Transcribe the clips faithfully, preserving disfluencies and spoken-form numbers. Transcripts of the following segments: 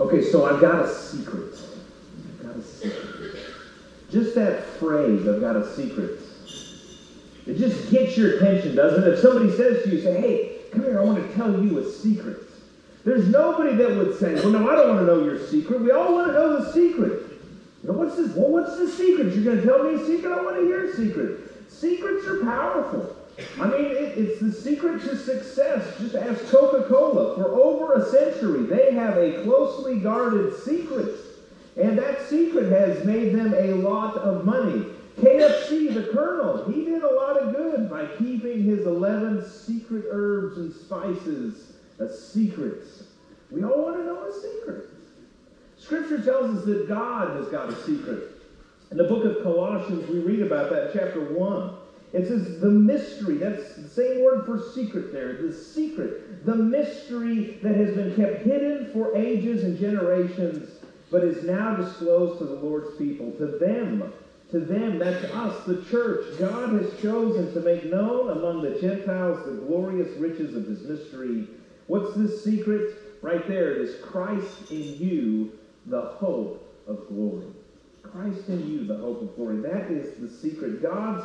Okay, so I've got a secret. I've got a secret. Just that phrase, I've got a secret. It just gets your attention, doesn't it? If somebody says to you, say, hey, come here, I want to tell you a secret. There's nobody that would say, well, no, I don't want to know your secret. We all want to know the secret. You know, what's this? Well, what's the secret? You're going to tell me a secret? I want to hear a secret. Secrets are powerful. I mean, it, it's the secret to success. Just ask Coca-Cola. For over a century, they have a closely guarded secret. And that secret has made them a lot of money. K F C, the Colonel, he did a lot of good by keeping his eleven secret herbs and spices a secret. We all want to know a secret. Scripture tells us that God has got a secret. In the book of Colossians, we read about that in chapter one. It says the mystery, that's the same word for secret there, the secret, the mystery that has been kept hidden for ages and generations, but is now disclosed to the Lord's people, to them. To them, that's us, the church. God has chosen to make known among the Gentiles the glorious riches of his mystery. What's this secret? Right there, it is Christ in you, the hope of glory. Christ in you, the hope of glory. That is the secret. God's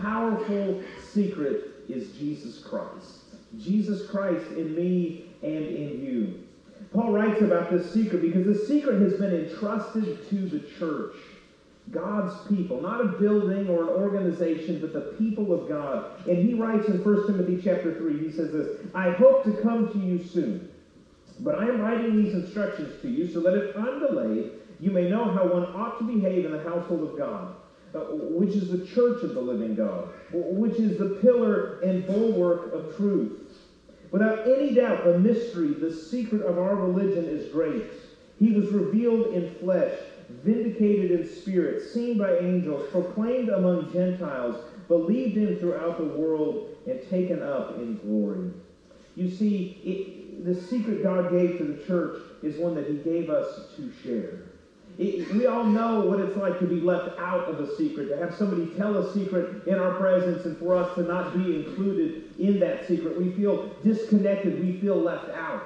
powerful secret is Jesus Christ. Jesus Christ in me and in you. Paul writes about this secret because the secret has been entrusted to the church. God's people, not a building or an organization, but the people of God. And he writes in First Timothy chapter three, he says this, I hope to come to you soon, but I am writing these instructions to you so that if I'm delayed, you may know how one ought to behave in the household of God, which is the church of the living God, which is the pillar and bulwark of truth. Without any doubt, a mystery, the secret of our religion is great. He was revealed in flesh, vindicated in spirit, seen by angels, proclaimed among Gentiles, believed in throughout the world, and taken up in glory. You see, it, the secret God gave to the church is one that he gave us to share. It, we all know what it's like to be left out of a secret, to have somebody tell a secret in our presence and for us to not be included in that secret. We feel disconnected. We feel left out.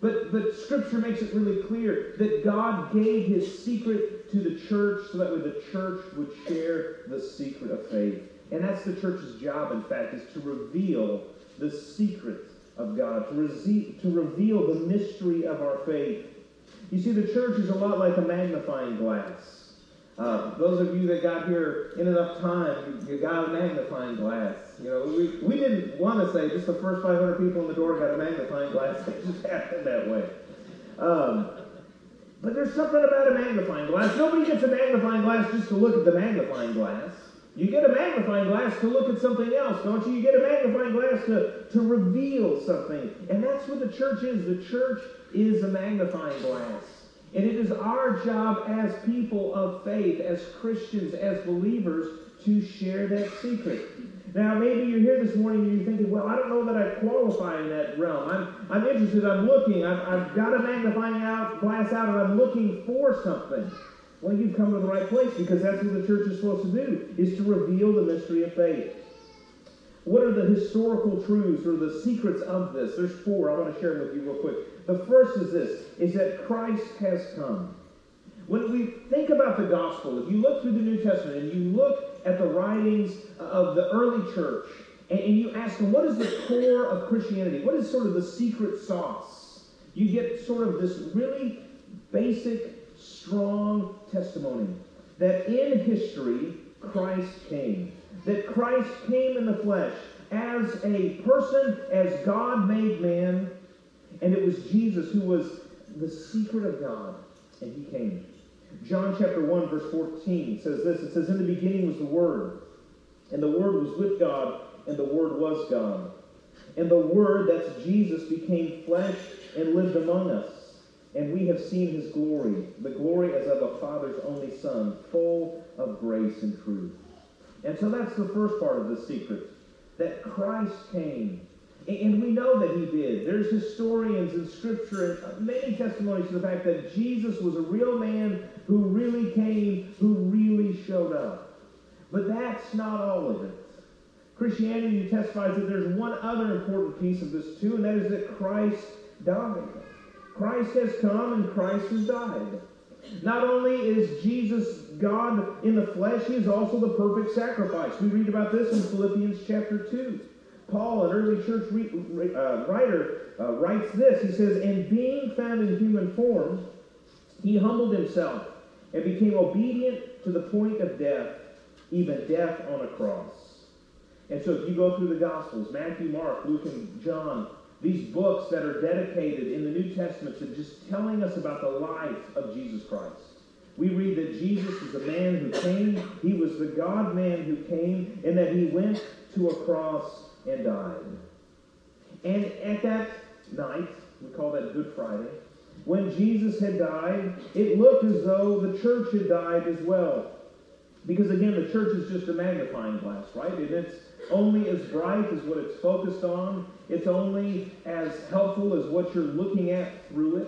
But, but Scripture makes it really clear that God gave his secret to the church so that way the church would share the secret of faith. And that's the church's job, in fact, is to reveal the secret of God, to, re- to reveal the mystery of our faith. You see, the church is a lot like a magnifying glass. Uh, those of you that got here in enough time, you got a magnifying glass. You know, we, we didn't want to say just the first five hundred people in the door got a magnifying glass. It just happened that way. Um, but there's something about a magnifying glass. Nobody gets a magnifying glass just to look at the magnifying glass. You get a magnifying glass to look at something else, don't you? You get a magnifying glass to, to reveal something. And that's what the church is. The church is a magnifying glass. And it is our job as people of faith, as Christians, as believers, to share that secret. Now, maybe you're here this morning and you're thinking, well, I don't know that I qualify in that realm. I'm, I'm interested. I'm looking. I've, I've got a magnifying out, glass out, and I'm looking for something. Well, you've come to the right place because that's what the church is supposed to do, is to reveal the mystery of faith. What are the historical truths or the secrets of this? There's four. I want to share them with you real quick. The first is this, is that Christ has come. When we think about the gospel, if you look through the New Testament and you look at the writings of the early church, and you ask them, what is the core of Christianity? What is sort of the secret sauce? You get sort of this really basic, strong testimony that in history, Christ came. That Christ came in the flesh as a person, as God made man, and it was Jesus who was the secret of God, and he came. John chapter one, verse fourteen says this, it says, in the beginning was the Word, and the Word was with God, and the Word was God. And the Word, that's Jesus, became flesh and lived among us, and we have seen his glory, the glory as of a Father's only Son, full of grace and truth. And so that's the first part of the secret, that Christ came. And we know that he did. There's historians in Scripture and many testimonies to the fact that Jesus was a real man who really came, who really showed up. But that's not all of it. Christianity testifies that there's one other important piece of this too, and that is that Christ died. Christ has come and Christ has died. Not only is Jesus God in the flesh, he is also the perfect sacrifice. We read about this in Philippians chapter two. Paul, an early church re, re, uh, writer, uh, writes this. He says, "And being found in human form, he humbled himself and became obedient to the point of death, even death on a cross." And so if you go through the Gospels, Matthew, Mark, Luke, and John, these books that are dedicated in the New Testament to just telling us about the life of Jesus Christ. We read that Jesus is the man who came, he was the God-man who came, and that he went to a cross and died. And at that night, we call that Good Friday, when Jesus had died, it looked as though the church had died as well. Because again, the church is just a magnifying glass, right? And it's only as bright as what it's focused on. It's only as helpful as what you're looking at through it.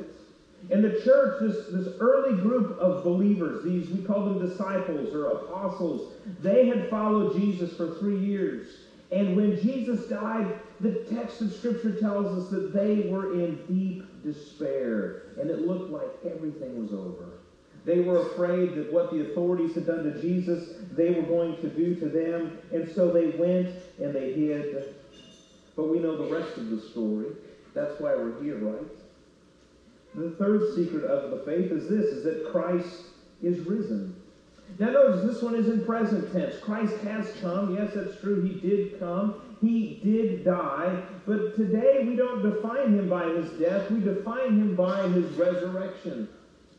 And the church, this, this early group of believers, these we call them disciples or apostles, they had followed Jesus for three years. And when Jesus died, the text of Scripture tells us that they were in deep despair. And it looked like everything was over. They were afraid that what the authorities had done to Jesus, they were going to do to them. And so they went and they hid. But we know the rest of the story. That's why we're here, right? The third secret of the faith is this, is that Christ is risen. Now notice this one is in present tense. Christ has come. Yes, that's true. He did come. He did die. But today we don't define him by his death. We define him by his resurrection.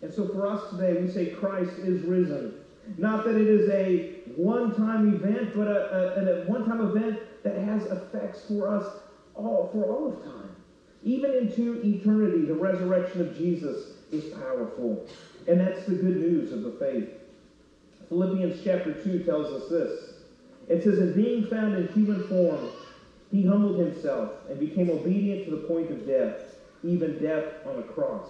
And so for us today, we say Christ is risen. Not that it is a one-time event, but a, a, a one-time event that has effects for us all, for all of time. Even into eternity, the resurrection of Jesus is powerful. And that's the good news of the faith. Philippians chapter two tells us this. It says, "And being found in human form, he humbled himself and became obedient to the point of death, even death on a cross."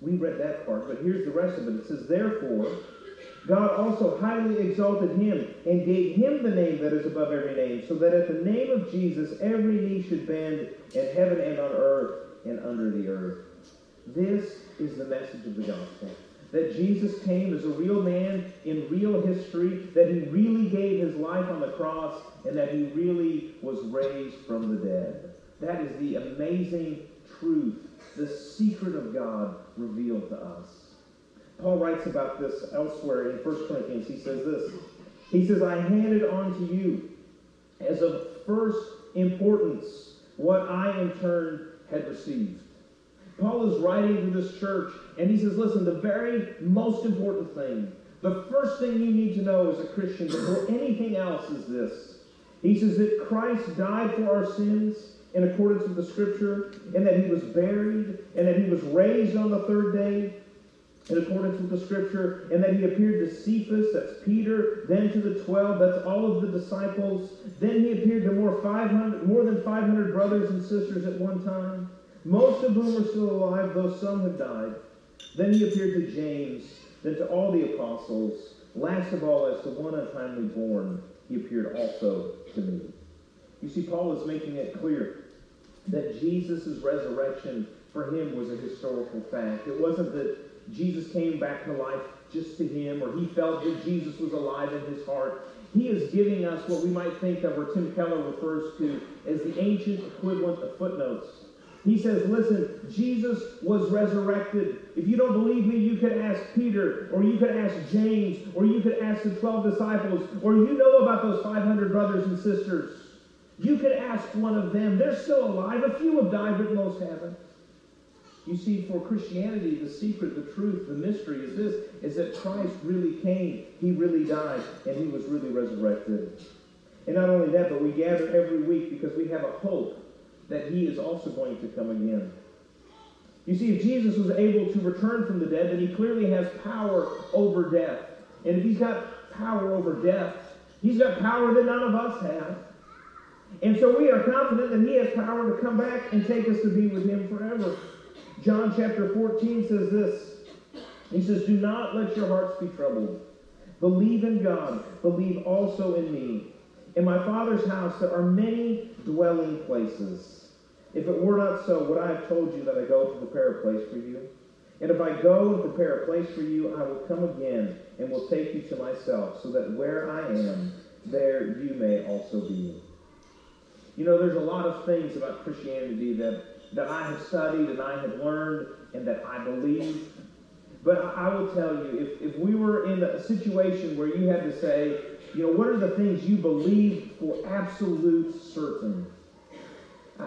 We read that part, but here's the rest of it. It says, "Therefore, God also highly exalted him and gave him the name that is above every name, so that at the name of Jesus every knee should bend in heaven and on earth and under the earth." This is the message of the gospel, that Jesus came as a real man in real history, that he really gave his life on the cross, and that he really was raised from the dead. That is the amazing truth, the secret of God revealed to us. Paul writes about this elsewhere in First Corinthians. He says this. He says, "I handed on to you as of first importance what I in turn had received." Paul is writing to this church, and he says, listen, the very most important thing, the first thing you need to know as a Christian before anything else is this. He says that Christ died for our sins in accordance with the Scripture, and that he was buried, and that he was raised on the third day in accordance with the Scripture, and that he appeared to Cephas, that's Peter, then to the twelve, that's all of the disciples. Then he appeared to more, five hundred, more than five hundred brothers and sisters at one time, most of whom are still alive, though some have died. Then he appeared to James, then to all the apostles. Last of all, as to one untimely born, he appeared also to me. You see, Paul is making it clear that Jesus' resurrection for him was a historical fact. It wasn't that Jesus came back to life just to him, or he felt that Jesus was alive in his heart. He is giving us what we might think of, or Tim Keller refers to, as the ancient equivalent of footnotes. He says, listen, Jesus was resurrected. If you don't believe me, you could ask Peter, or you could ask James, or you could ask the twelve disciples, or you know about those five hundred brothers and sisters. You could ask one of them. They're still alive. A few have died, but most haven't. You see, for Christianity, the secret, the truth, the mystery is this, is that Christ really came, he really died, and he was really resurrected. And not only that, but we gather every week because we have a hope that he is also going to come again. You see, if Jesus was able to return from the dead, then he clearly has power over death. And if he's got power over death, he's got power that none of us have. And so we are confident that he has power to come back and take us to be with him forever. John chapter fourteen says this. He says, "Do not let your hearts be troubled. Believe in God. Believe also in me. In my Father's house there are many dwelling places. If it were not so, would I have told you that I go to prepare a place for you? And if I go and prepare a place for you, I will come again and will take you to myself, so that where I am, there you may also be. You know, there's a lot of things about Christianity that, that I have studied and I have learned and that I believe. But I will tell you, if, if we were in a situation where you had to say, you know, what are the things you believe for absolute certain?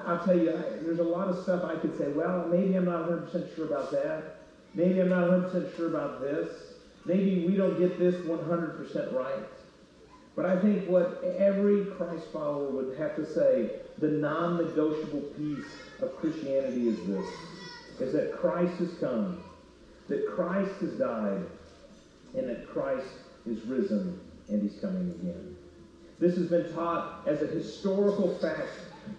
I'll tell you, I, there's a lot of stuff I could say, well, maybe I'm not one hundred percent sure about that. Maybe I'm not one hundred percent sure about this. Maybe we don't get this one hundred percent right. But I think what every Christ follower would have to say, the non-negotiable piece of Christianity is this, is that Christ has come, that Christ has died, and that Christ is risen, and he's coming again. This has been taught as a historical fact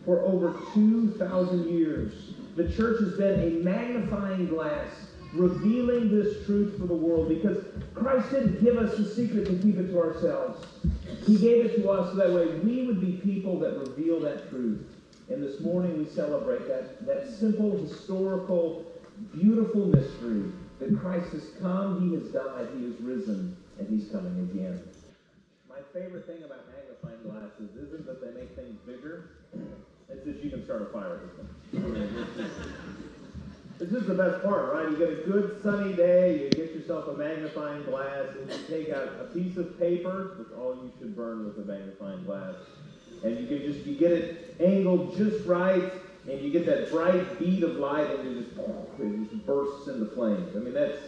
for over two thousand years. The church has been a magnifying glass, revealing this truth for the world, because Christ didn't give us the secret to keep it to ourselves. He gave it to us so that way we would be people that reveal that truth. And this morning we celebrate that, that simple, historical, beautiful mystery that Christ has come, he has died, he has risen, and he's coming again. My favorite thing about magnifying glasses isn't that they make things bigger, it's that you can start a fire with them. It's just the best part, right? You get a good sunny day, you get yourself a magnifying glass, and you take out a piece of paper, which all you should burn with a magnifying glass, and you can just, you get it angled just right, and you get that bright bead of light, and it just, it just bursts into flames. I mean, that's,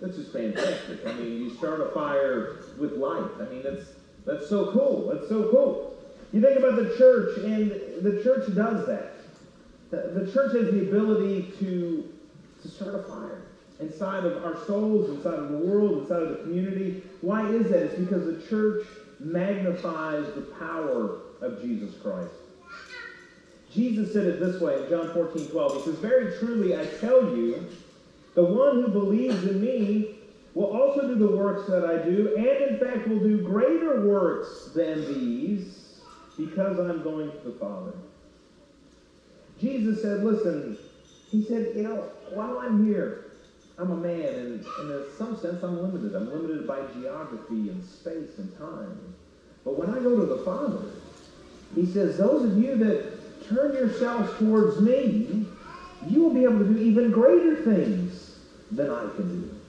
that's just fantastic. I mean, you start a fire with light. I mean, that's, that's so cool. That's so cool. You think about the church, and the church does that. The church has the ability to, to start a fire inside of our souls, inside of the world, inside of the community. Why is that? It's because the church magnifies the power of Jesus Christ. Jesus said it this way in John fourteen twelve. He says, very truly I tell you, the one who believes in me will also do the works that I do, and in fact will do greater works than these, because I'm going to the Father. Jesus said, listen, he said, you know, while I'm here, I'm a man, and, and in some sense I'm limited. I'm limited by geography and space and time. But when I go to the Father, he says, those of you that turn yourselves towards me, you will be able to do even greater things than I can do.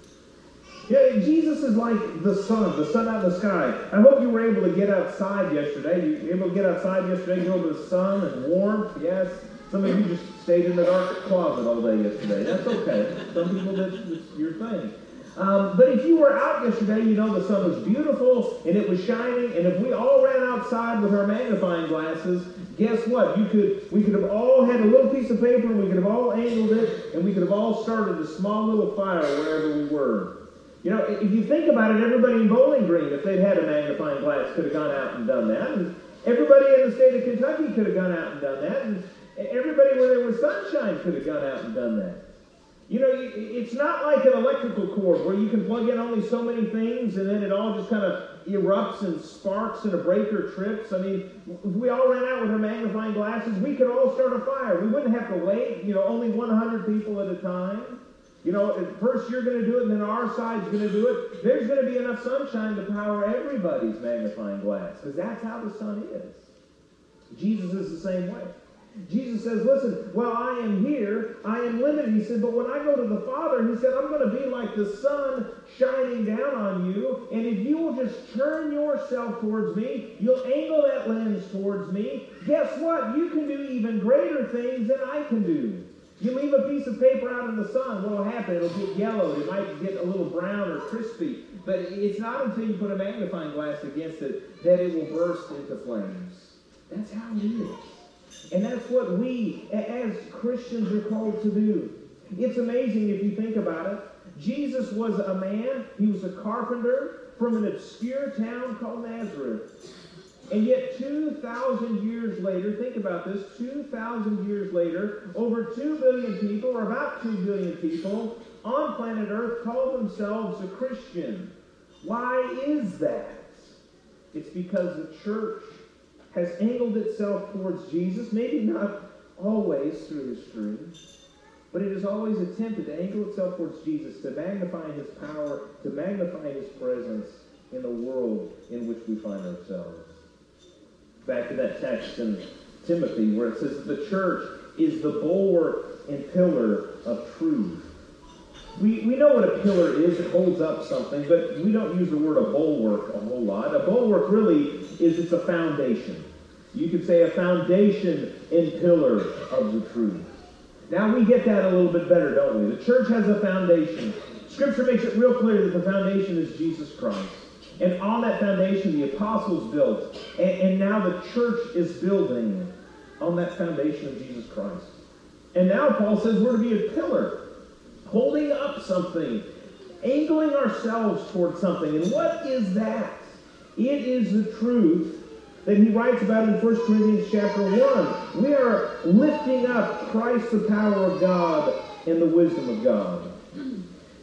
Yeah, Jesus is like the sun, the sun out of the sky. I hope you were able to get outside yesterday. You were able to get outside yesterday, go to the sun and warmth, yes. Some of you just stayed in the dark closet all day yesterday. That's okay. Some people, that's, that's your thing. Um, but if you were out yesterday, you know the sun was beautiful and it was shining. And if we all ran outside with our magnifying glasses, guess what? You could, we could have all had a little piece of paper, we could have all angled it, and we could have all started a small little fire wherever we were. You know, if you think about it, everybody in Bowling Green, if they'd had a magnifying glass, could have gone out and done that. And everybody in the state of Kentucky could have gone out and done that. And everybody where there was sunshine could have gone out and done that. You know, it's not like an electrical cord where you can plug in only so many things and then it all just kind of erupts and sparks and a breaker trips. I mean, if we all ran out with our magnifying glasses, we could all start a fire. We wouldn't have to wait, you know, only one hundred people at a time. You know, first you're going to do it and then our side's going to do it. There's going to be enough sunshine to power everybody's magnifying glass, because that's how the sun is. Jesus is the same way. Jesus says, listen, while I am here, I am limited. He said, but when I go to the Father, he said, I'm going to be like the sun shining down on you. And if you will just turn yourself towards me, you'll angle that lens towards me. Guess what? You can do even greater things than I can do. You leave a piece of paper out in the sun, what will happen? It'll get yellowed. It might get a little brown or crispy. But it's not until you put a magnifying glass against it that it will burst into flames. That's how it is. And that's what we, as Christians, are called to do. It's amazing if you think about it. Jesus was a man. He was a carpenter from an obscure town called Nazareth. And yet two thousand years later, think about this, two thousand years later, over two billion people, or about two billion people, on planet Earth call themselves a Christian. Why is that? It's because the church has angled itself towards Jesus, maybe not always through the stream, but it has always attempted to angle itself towards Jesus, to magnify his power, to magnify his presence in the world in which we find ourselves. Back to that text in Timothy where it says the church is the bulwark and pillar of truth. We, we know what a pillar is. It holds up something, but we don't use the word a bulwark a whole lot. A bulwark really is it's a foundation. You could say a foundation and pillar of the truth. Now we get that a little bit better, don't we? The church has a foundation. Scripture makes it real clear that the foundation is Jesus Christ. And on that foundation, the apostles built. And, and now the church is building on that foundation of Jesus Christ. And now Paul says we're to be a pillar, holding up something, angling ourselves toward something. And what is that? It is the truth that he writes about in First Corinthians chapter one. We are lifting up Christ, the power of God, and the wisdom of God.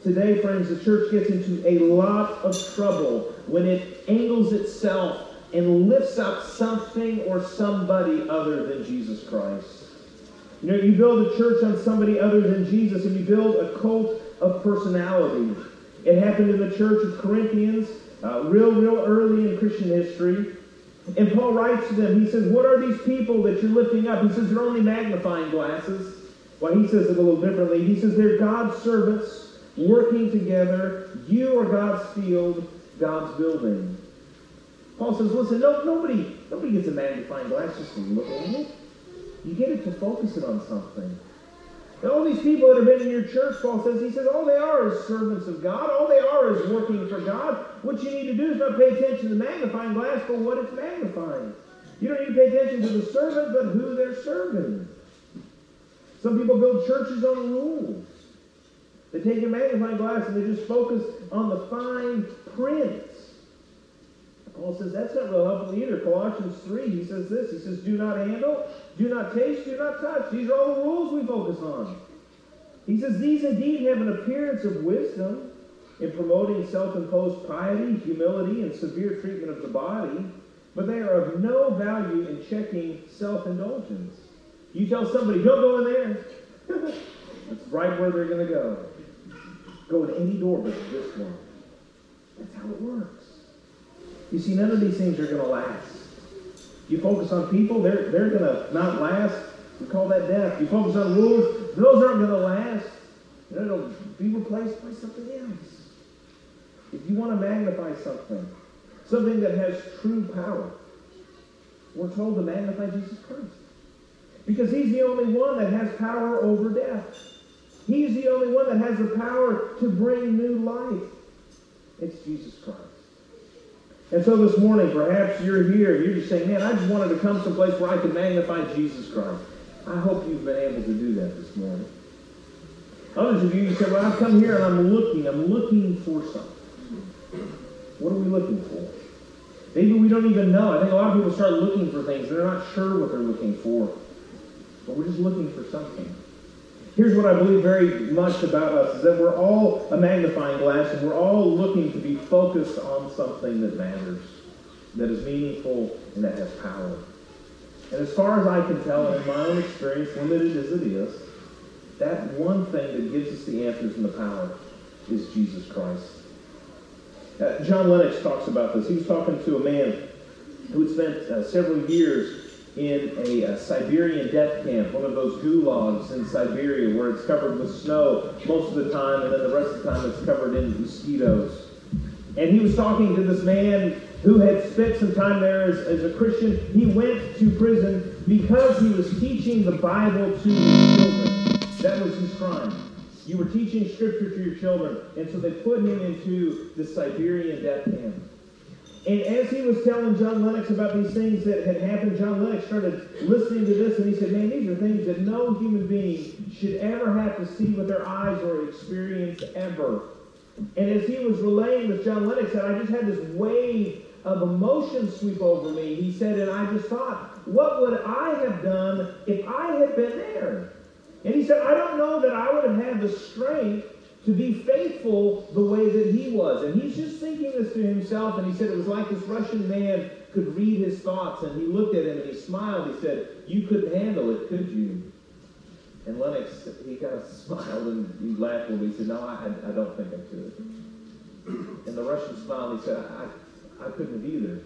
Today, friends, the church gets into a lot of trouble when it angles itself and lifts up something or somebody other than Jesus Christ. You know, you build a church on somebody other than Jesus, and you build a cult of personality. It happened in the church of Corinthians, uh, real, real early in Christian history. And Paul writes to them, he says, what are these people that you're lifting up? He says, they're only magnifying glasses. Well, he says it a little differently. He says, they're God's servants working together. You are God's field, God's building. Paul says, listen, no, nobody, nobody gets a magnifying glass just to look at it. You get it to focus it on something. And all these people that have been in your church, Paul says, he says, all they are is servants of God. All they are is working for God. What you need to do is not pay attention to the magnifying glass, but what it's magnifying. You don't need to pay attention to the servant, but who they're serving. Some people build churches on rules. They take a magnifying glass and they just focus on the fine print. Paul says that's not real helpful either. Colossians three, he says this. He says, do not handle, do not taste, do not touch. These are all the rules we focus on. He says, these indeed have an appearance of wisdom in promoting self-imposed piety, humility, and severe treatment of the body, but they are of no value in checking self-indulgence. You tell somebody, don't go in there. That's right where they're going to go. Go to any door but this one. That's how it works. You see, none of these things are going to last. You focus on people, they're, they're going to not last. We call that death. You focus on rules, those aren't going to last. It'll be replaced by something else. If you want to magnify something, something that has true power, we're told to magnify Jesus Christ. Because he's the only one that has power over death. He's the only one that has the power to bring new life. It's Jesus Christ. And so this morning, perhaps you're here, you're just saying, man, I just wanted to come someplace where I could magnify Jesus Christ. I hope you've been able to do that this morning. Others of you, you say, well, I've come here and I'm looking, I'm looking for something. What are we looking for? Maybe we don't even know. I think a lot of people start looking for things. They're not sure what they're looking for. But we're just looking for something. Here's what I believe very much about us, is that we're all a magnifying glass, and we're all looking to be focused on something that matters, that is meaningful, and that has power. And as far as I can tell, in my own experience, limited as it is, that one thing that gives us the answers and the power is Jesus Christ. Uh, John Lennox talks about this. He was talking to a man who had spent uh, several years in a, a Siberian death camp, one of those gulags in Siberia where it's covered with snow most of the time, and then the rest of the time it's covered in mosquitoes. And he was talking to this man who had spent some time there as, as a Christian. He went to prison because he was teaching the Bible to his children. That was his crime. You were teaching scripture to your children. And so they put him into the Siberian death camp. And as he was telling John Lennox about these things that had happened, John Lennox started listening to this, and he said, man, these are things that no human being should ever have to see with their eyes or experience ever. And as he was relaying this, John Lennox said, I just had this wave of emotion sweep over me. He said, and I just thought, what would I have done if I had been there? And he said, I don't know that I would have had the strength to be faithful the way that he was. And he's just thinking this to himself, and he said it was like this Russian man could read his thoughts, and he looked at him and he smiled. He said, "You couldn't handle it, could you?" And Lennox, he kind of smiled and he laughed and he said, "No, I, I don't think I could." And the Russian smiled and he said, I, I couldn't have either.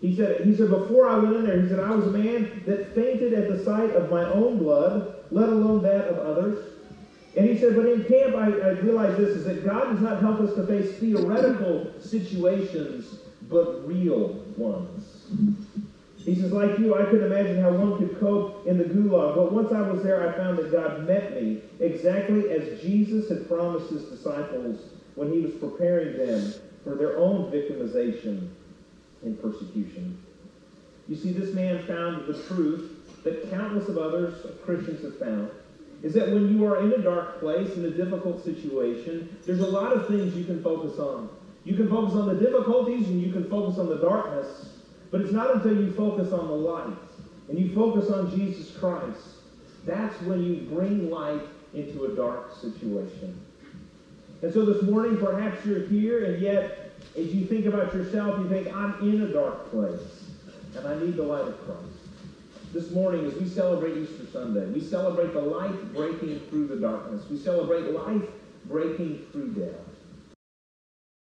He said, he said, "Before I went in there," he said, "I was a man that fainted at the sight of my own blood, let alone that of others." And he said, "But in camp, I, I realized this, is that God does not help us to face theoretical situations, but real ones." He says, "Like you, I couldn't imagine how one could cope in the gulag. But once I was there, I found that God met me exactly as Jesus had promised his disciples when he was preparing them for their own victimization and persecution." You see, this man found the truth that countless of others, of Christians, have found, is that when you are in a dark place, in a difficult situation, there's a lot of things you can focus on. You can focus on the difficulties and you can focus on the darkness. But it's not until you focus on the light and you focus on Jesus Christ, that's when you bring light into a dark situation. And so this morning, perhaps you're here, and yet as you think about yourself, you think, "I'm in a dark place, and I need the light of Christ." This morning, as we celebrate Easter Sunday, we celebrate the light breaking through the darkness. We celebrate life breaking through death.